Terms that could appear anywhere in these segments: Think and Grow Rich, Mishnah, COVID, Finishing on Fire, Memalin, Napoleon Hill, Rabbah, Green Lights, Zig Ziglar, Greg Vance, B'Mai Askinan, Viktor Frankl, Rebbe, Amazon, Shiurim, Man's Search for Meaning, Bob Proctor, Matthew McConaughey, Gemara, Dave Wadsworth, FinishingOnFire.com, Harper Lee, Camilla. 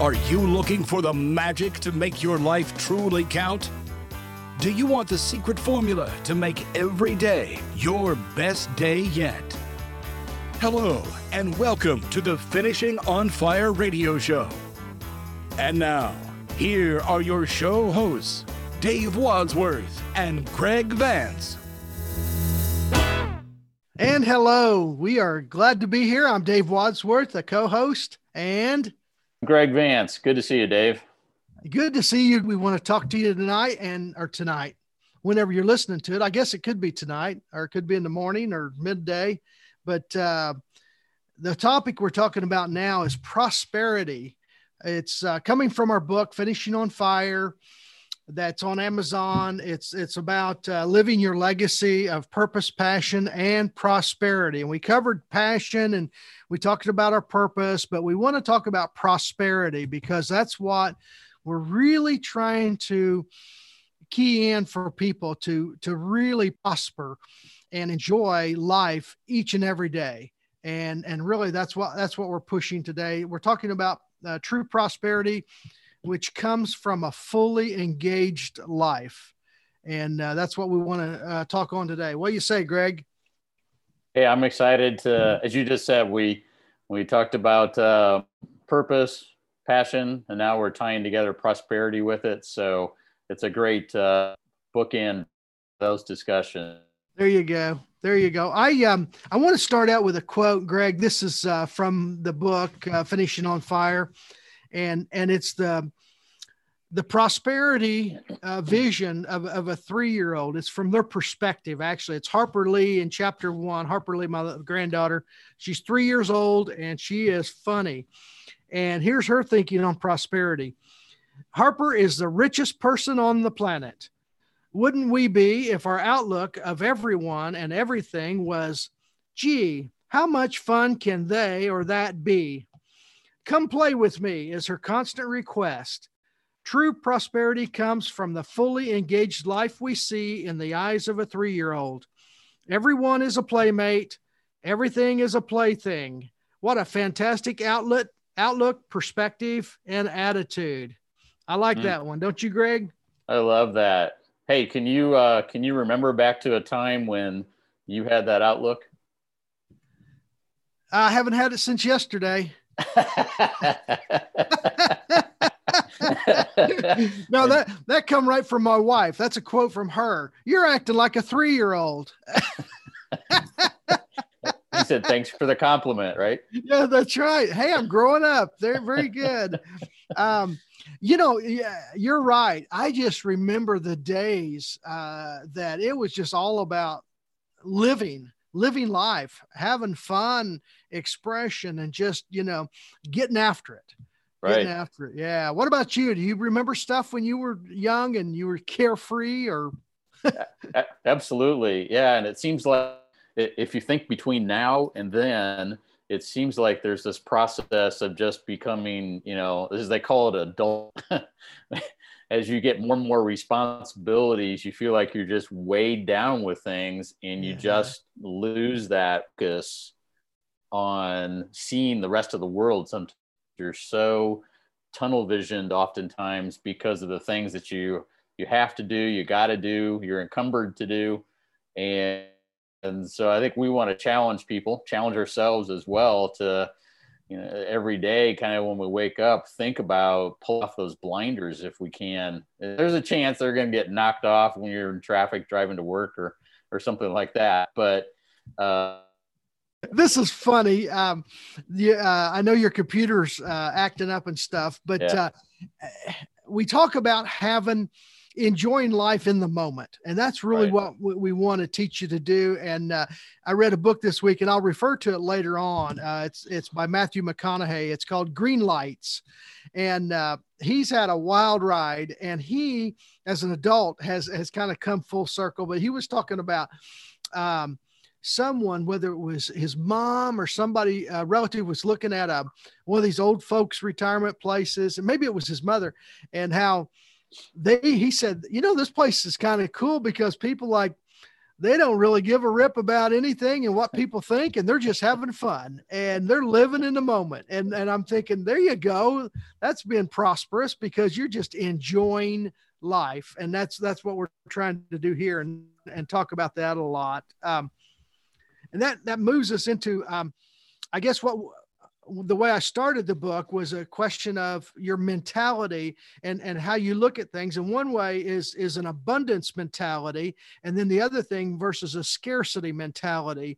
Are you looking for the magic to make your life truly count? Do you want the secret formula to make every day your best day yet? Hello, and welcome to the Finishing on Fire radio show. And now, here are your show hosts, Dave Wadsworth and Greg Vance. And hello, we are glad to be here. I'm Dave Wadsworth, the co-host, and Greg Vance. Good to see you, Dave. Good to see you. We want to talk to you tonight or tonight, whenever you're listening to it. I guess it could be tonight, or it could be in the morning or midday. But the topic we're talking about now is prosperity. It's coming from our book, Finishing on Fire, that's on Amazon. It's about living your legacy of purpose, passion, and prosperity. And we covered passion and we talked about our purpose, but we want to talk about prosperity because that's what we're really trying to key in for people to really prosper and enjoy life each and every day. And really that's what we're pushing today. We're talking about true prosperity, which comes from a fully engaged life. And that's what we want to talk on today. What do you say, Greg? Hey, I'm excited to, as you just said, we talked about purpose, passion, and now we're tying together prosperity with it. So it's a great bookend for those discussions. There you go. There you go. I want to start out with a quote, Greg. This is from the book, Finishing on Fire. And it's the prosperity vision of a 3-year-old. It's from their perspective, actually. It's Harper Lee in chapter 1. Harper Lee, my granddaughter, she's 3 years old and she is funny. And here's her thinking on prosperity. Harper is the richest person on the planet. Wouldn't we be if our outlook of everyone and everything was, gee, how much fun can they or that be? Come play with me is her constant request. True prosperity comes from the fully engaged life we see in the eyes of a 3-year-old. Everyone is a playmate. Everything is a plaything. What a fantastic outlook, perspective, and attitude. I like that one. Don't you, Greg? I love that. Hey, can you remember back to a time when you had that outlook? I haven't had it since yesterday. No, that come right from my wife. That's a quote from her. You're acting like a 3-year-old. He said, thanks for the compliment, right? Yeah, that's right. Hey, I'm growing up. They're very good. You know, you're right. I just remember the days that it was just all about living life, having fun, expression, and just, you know, getting after it. Right. Getting after it. Yeah. What about you? Do you remember stuff when you were young and you were carefree or? Absolutely. Yeah. And it seems like if you think between now and then, it seems like there's this process of just becoming, you know, as they call it, adult. As you get more and more responsibilities, you feel like you're just weighed down with things and you just lose that focus on seeing the rest of the world. Sometimes you're so tunnel visioned oftentimes because of the things that you have to do, you got to do, you're encumbered to do. And so I think we want to challenge people, challenge ourselves as well to, you know, every day, kind of when we wake up, think about pull off those blinders if we can. There's a chance they're going to get knocked off when you're in traffic driving to work or something like that. But this is funny. I know your computer's acting up and stuff, but we talk about enjoying life in the moment. And that's really what we want to teach you to do. And I read a book this week and I'll refer to it later on. It's by Matthew McConaughey. It's called Green Lights. And he's had a wild ride and he, as an adult, has kind of come full circle, but he was talking about someone, whether it was his mom or somebody, a relative was looking at one of these old folks' retirement places, and maybe it was his mother, and how he said, you know, this place is kind of cool because people like they don't really give a rip about anything and what people think, and they're just having fun and they're living in the moment. And I'm thinking, there you go. That's been prosperous because you're just enjoying life. And that's what we're trying to do here and talk about that a lot. And that moves us into, I guess the way I started the book was a question of your mentality and how you look at things. And one way is an abundance mentality. And then the other thing versus a scarcity mentality.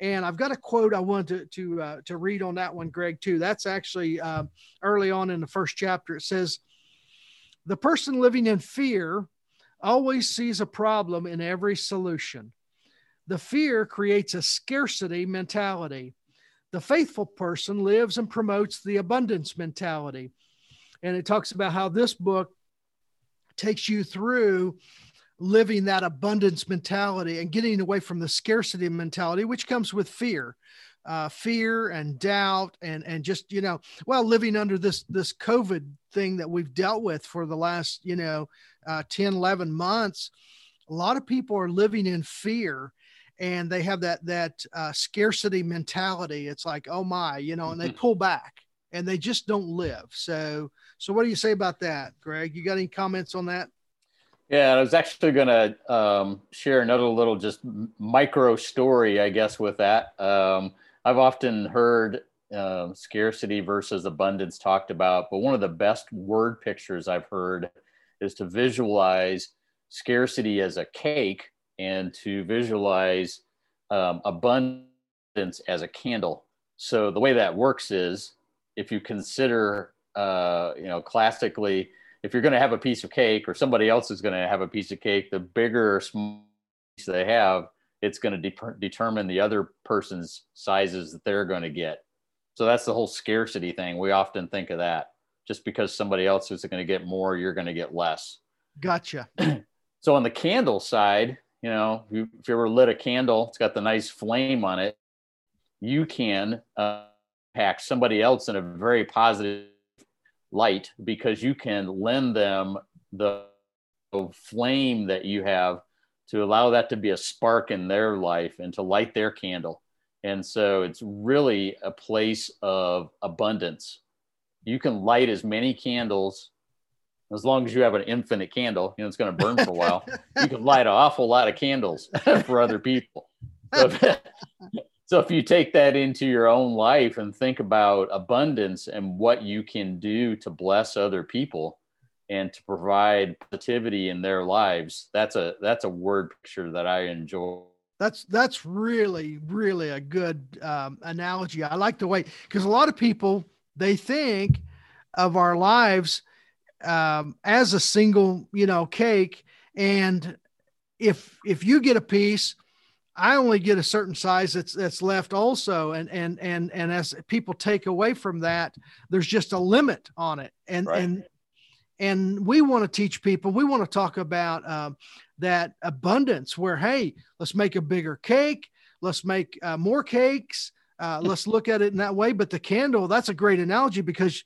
And I've got a quote I wanted to read on that one, Greg, too. That's actually early on in the first chapter. It says, "The person living in fear always sees a problem in every solution. The fear creates a scarcity mentality. The faithful person lives and promotes the abundance mentality." And it talks about how this book takes you through living that abundance mentality and getting away from the scarcity mentality, which comes with fear and doubt and just, well, living under this COVID thing that we've dealt with for the last, 10, 11 months. A lot of people are living in fear. And they have that scarcity mentality. It's like, oh my, and they pull back and they just don't live. So what do you say about that, Greg? You got any comments on that? Yeah, I was actually going to share another little just micro story, I guess, with that. I've often heard scarcity versus abundance talked about, but one of the best word pictures I've heard is to visualize scarcity as a cake and to visualize abundance as a candle. So the way that works is if you consider, classically, if you're going to have a piece of cake or somebody else is going to have a piece of cake, the bigger or smaller piece they have, it's going to determine the other person's sizes that they're going to get. So that's the whole scarcity thing. We often think of that. Just because somebody else is going to get more, you're going to get less. Gotcha. So on the candle side, if you ever lit a candle, it's got the nice flame on it. You can impact somebody else in a very positive light because you can lend them the flame that you have to allow that to be a spark in their life and to light their candle. And so it's really a place of abundance. You can light as many candles. As long as you have an infinite candle, it's going to burn for a while. You can light an awful lot of candles for other people. So if you take that into your own life and think about abundance and what you can do to bless other people and to provide positivity in their lives, that's a word picture that I enjoy. That's really, really a good analogy. I like the way, because a lot of people, they think of our lives as a single, cake. And if you get a piece, I only get a certain size that's left also. And as people take away from that, there's just a limit on it. And, right. and we want to teach people, we want to talk about that abundance where, hey, let's make a bigger cake. Let's make more cakes. Let's look at it in that way. But the candle, that's a great analogy because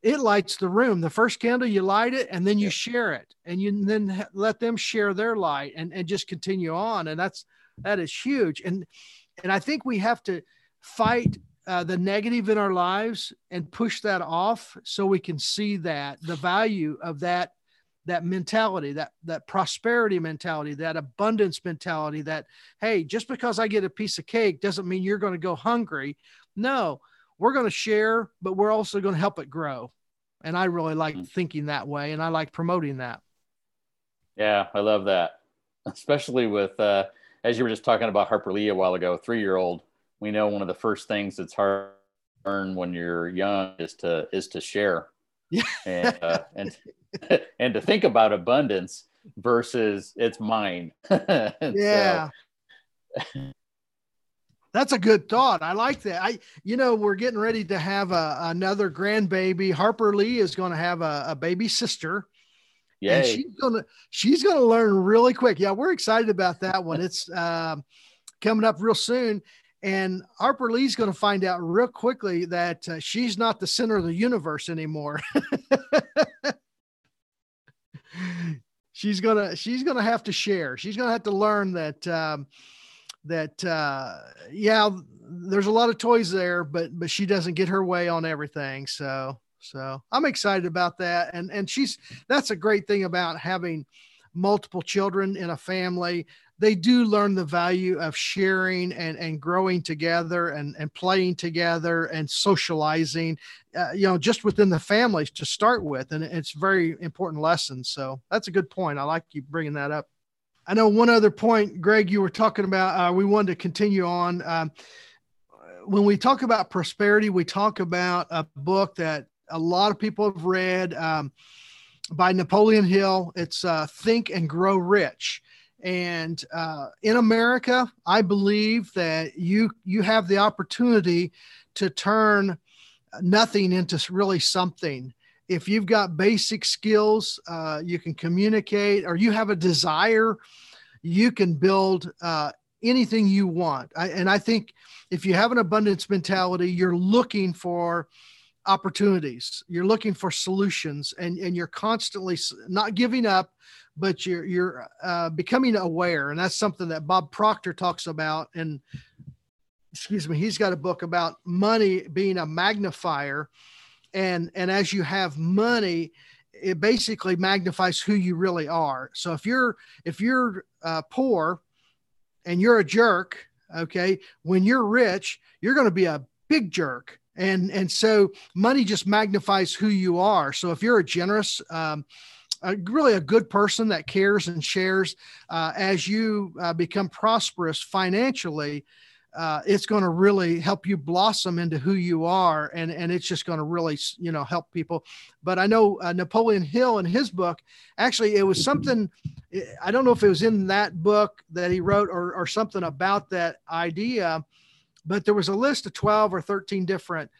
it lights the room. The first candle, you light it, and then you share it, and you then let them share their light, and just continue on. And that is huge. And I think we have to fight the negative in our lives and push that off so we can see that the value of that mentality, that prosperity mentality, that abundance mentality. That, hey, just because I get a piece of cake doesn't mean you're going to go hungry. No. We're going to share, but we're also going to help it grow. And I really like thinking that way. And I like promoting that. Yeah, I love that. Especially with, as you were just talking about Harper Lee a while ago, 3-year-old, we know one of the first things that's hard to learn when you're young is to share. Yeah. and to think about abundance versus it's mine. Yeah. So, that's a good thought. I like that. We're getting ready to have another grandbaby. Harper Lee is going to have a baby sister. Yay. And she's going to learn really quick. Yeah. We're excited about that one. It's coming up real soon. And Harper Lee's going to find out real quickly that she's not the center of the universe anymore. she's gonna have to share. She's gonna have to learn that yeah, there's a lot of toys there, but she doesn't get her way on everything. So I'm excited about that. And that's a great thing about having multiple children in a family. They do learn the value of sharing and growing together and playing together and socializing, just within the families to start with. And it's very important lesson. So that's a good point. I like you bringing that up. I know one other point, Greg, you were talking about, we wanted to continue on. When we talk about prosperity, we talk about a book that a lot of people have read by Napoleon Hill. It's Think and Grow Rich. And in America, I believe that you have the opportunity to turn nothing into really something. If you've got basic skills, you can communicate, or you have a desire, you can build anything you want. I think if you have an abundance mentality, you're looking for opportunities, you're looking for solutions, and you're constantly not giving up, but you're becoming aware. And that's something that Bob Proctor talks about. And excuse me, he's got a book about money being a magnifier. And as you have money, it basically magnifies who you really are. So if you're poor and you're a jerk, okay, when you're rich, you're going to be a big jerk. And so money just magnifies who you are. So if you're a generous, really a good person that cares and shares, as you become prosperous financially, it's going to really help you blossom into who you are. And it's just going to really, help people. But I know Napoleon Hill in his book, actually, it was something, I don't know if it was in that book that he wrote or something about that idea, but there was a list of 12 or 13 different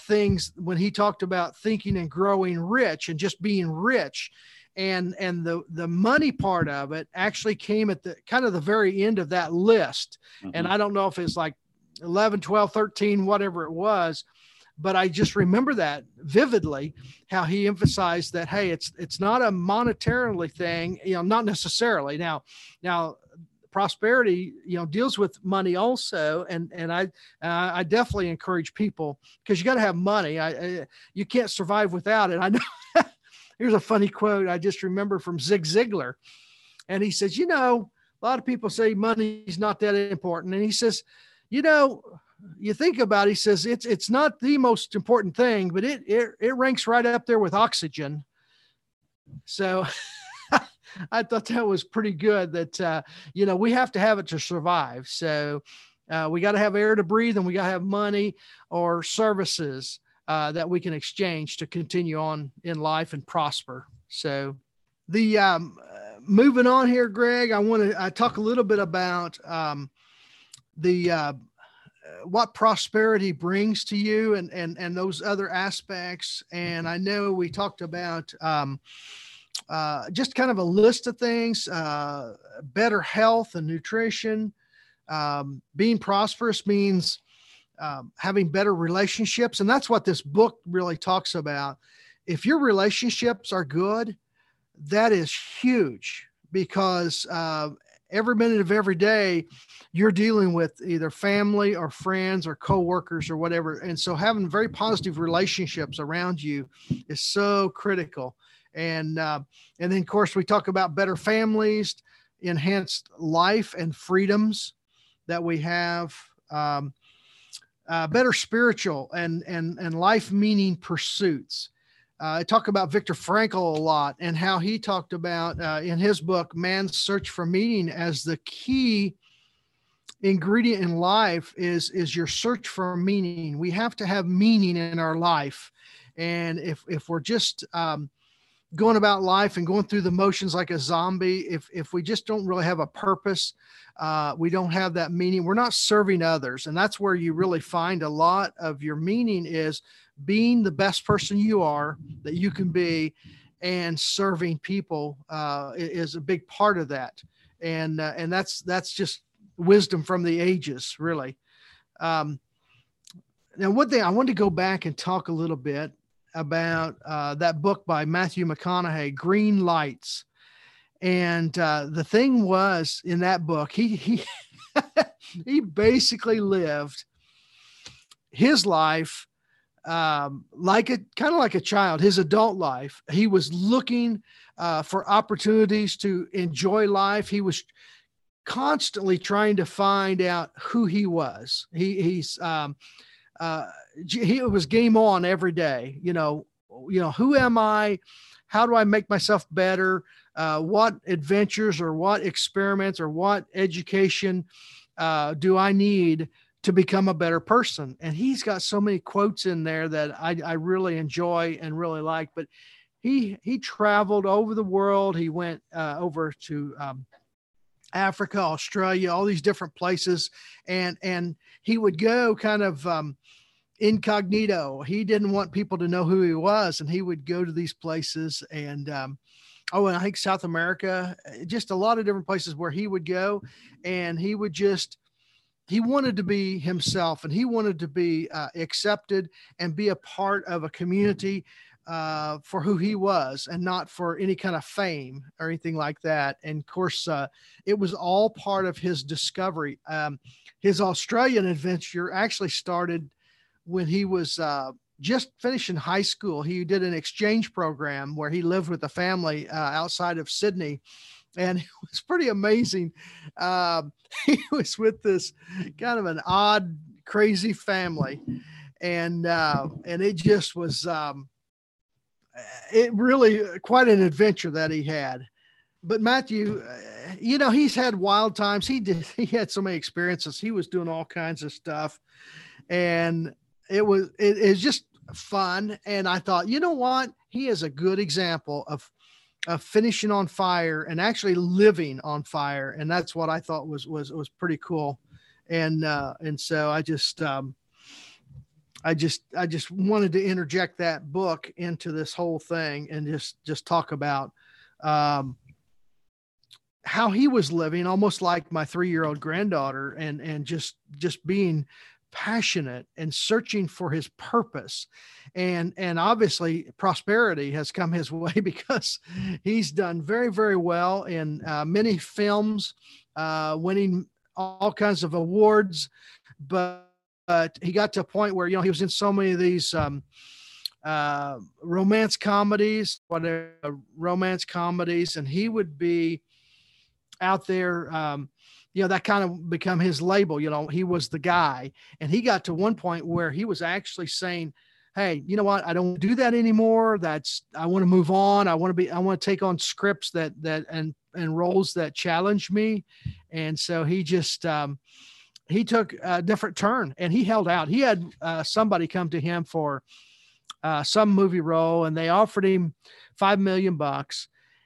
things when he talked about thinking and growing rich and just being rich. And the money part of it actually came at the kind of the very end of that list. Mm-hmm. And I don't know if it's like 11, 12, 13, whatever it was, but I just remember that vividly, how he emphasized that, hey, it's not a monetarily thing, not necessarily. Now prosperity, deals with money also. And I definitely encourage people, because you got to have money. You can't survive without it. I know. Here's a funny quote I just remember from Zig Ziglar. And he says, a lot of people say money is not that important. And he says, you think about it, he says, it's not the most important thing, but it ranks right up there with oxygen. So I thought that was pretty good that, we have to have it to survive. So we got to have air to breathe, and we got to have money or services that we can exchange to continue on in life and prosper. So the moving on here, Greg, I talk a little bit about what prosperity brings to you and those other aspects. And I know we talked about just kind of a list of things, better health and nutrition. Being prosperous means having better relationships. And that's what this book really talks about. If your relationships are good, that is huge, because every minute of every day you're dealing with either family or friends or coworkers or whatever. And so having very positive relationships around you is so critical. And then of course we talk about better families, enhanced life and freedoms that we have, better spiritual and life meaning pursuits. I talk about Viktor Frankl a lot, and how he talked about in his book, Man's Search for Meaning, as the key ingredient in life is your search for meaning. We have to have meaning in our life. And if we're just going about life and going through the motions like a zombie, if we just don't really have a purpose, we don't have that meaning, we're not serving others. And that's where you really find a lot of your meaning is being the best person you are, that you can be, and serving people is a big part of that. And that's just wisdom from the ages, really. Now, one thing I wanted to go back and talk a little bit about that book by Matthew McConaughey, Green Lights. And the thing was, in that book, he basically lived his life like a child, his adult life. He was looking for opportunities to enjoy life. He was constantly trying to find out who he was. He was game on every day. You know, who am I? How do I make myself better? What adventures or what experiments or what education do I need to become a better person? And he's got so many quotes in there that I really enjoy and really like. But he traveled over the world. He went over to Africa, Australia, all these different places. And he would go kind of incognito. He didn't want people to know who he was. And he would go to these places and I think South America, just a lot of different places where he would go. And he wanted to be himself, and he wanted to be accepted and be a part of a community for who he was, and not for any kind of fame or anything like that. And of course, it was all part of his discovery. His Australian adventure actually started when he was just finishing high school. He did an exchange program where he lived with a family outside of Sydney, and it was pretty amazing. He was with this kind of an odd, crazy family, and it just was it really quite an adventure that he had. But Matthew, you know, he's had wild times. He had so many experiences. He was doing all kinds of stuff, and it was just fun. And I thought, you know what? He is a good example of finishing on fire and actually living on fire. And that's what I thought was pretty cool. And so I just wanted to interject that book into this whole thing and just talk about, how he was living, almost like my 3-year-old granddaughter, and just being passionate and searching for his purpose. And obviously prosperity has come his way, because he's done very, very well in many films, winning all kinds of awards. But he got to a point where, you know, he was in so many of these romance comedies, and he would be out there, you know, that kind of become his label. You know, he was the guy. And he got to one point where he was actually saying, hey, you know what? I don't do that anymore. I want to move on. I want to take on scripts and roles that challenge me. And so he just, he took a different turn, and he held out. He had somebody come to him for some movie role, and they offered him $5 million.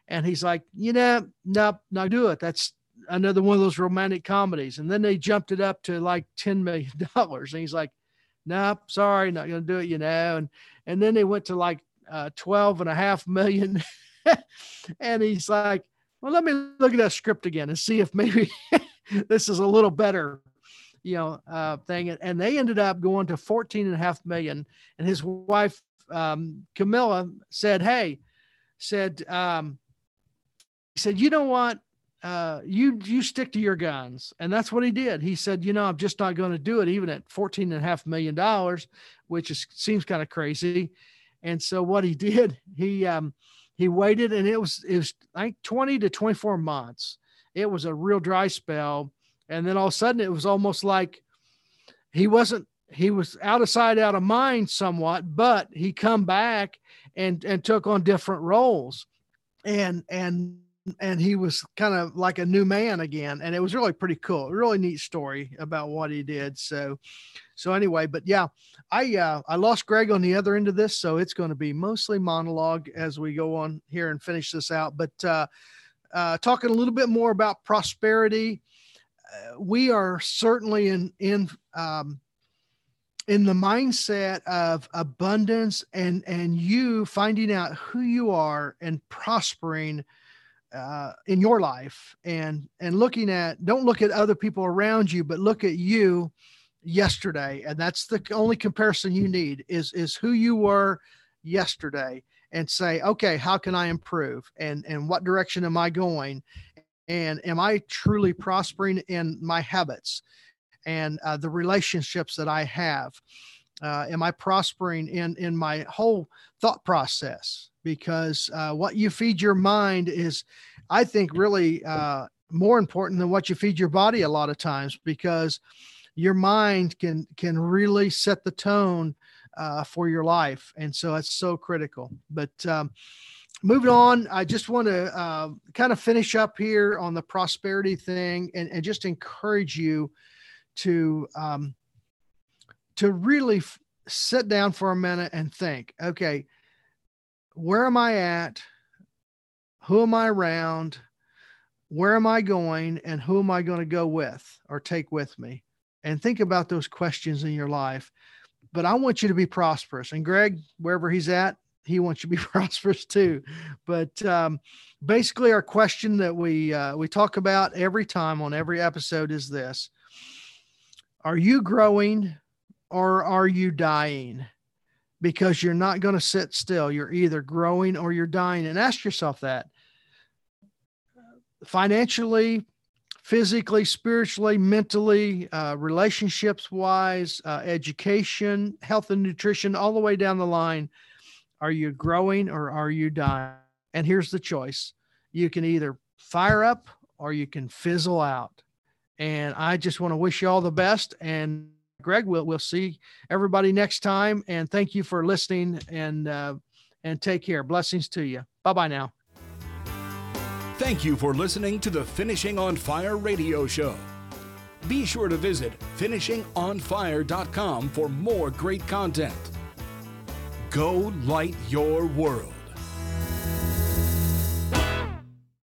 And he's like, you know, nope, not do it. That's another one of those romantic comedies. And then they jumped it up to like $10 million. And he's like, nope, sorry, not going to do it, you know? And then they went to like 12 and a half million. And he's like, well, let me look at that script again and see if maybe this is a little better, you know, thing. And they ended up going to 14 and a half million. And his wife, Camilla, said, you know what? You stick to your guns. And that's what he did. He said, you know, I'm just not going to do it, even at $14.5 million, which seems kind of crazy. And so what he did, he waited, and it was like 20 to 24 months. It was a real dry spell. And then all of a sudden it was almost like he was out of sight, out of mind somewhat, but he come back and took on different roles, and he was kind of like a new man again. And it was really pretty cool, really neat story about what he did. So anyway, but yeah, I lost Greg on the other end of this, so it's going to be mostly monologue as we go on here and finish this out. But talking a little bit more about prosperity, we are certainly in the mindset of abundance, and you finding out who you are and prospering in your life, and looking at, don't look at other people around you, but look at you yesterday. And that's the only comparison you need is who you were yesterday and say, okay, how can I improve? And what direction am I going? And am I truly prospering in my habits and the relationships that I have? Am I prospering in my whole thought process? Because what you feed your mind is, I think, really more important than what you feed your body a lot of times, because your mind can really set the tone for your life. And so it's so critical. But moving on, I just want to kind of finish up here on the prosperity thing and just encourage you to really sit down for a minute and think, okay, where am I at? Who am I around? Where am I going? And who am I going to go with or take with me? And think about those questions in your life. But I want you to be prosperous. And Greg, wherever he's at, he wants you to be prosperous too. But basically our question that we talk about every time on every episode is this: are you growing or are you dying? Because you're not going to sit still. You're either growing or you're dying. And ask yourself that. Financially, physically, spiritually, mentally, relationships-wise, education, health and nutrition, all the way down the line, are you growing or are you dying? And here's the choice. You can either fire up or you can fizzle out. And I just want to wish you all the best. And Greg, we'll see everybody next time. And thank you for listening, and take care. Blessings to you. Bye-bye now. Thank you for listening to the Finishing on Fire radio show. Be sure to visit FinishingOnFire.com for more great content. Go light your world.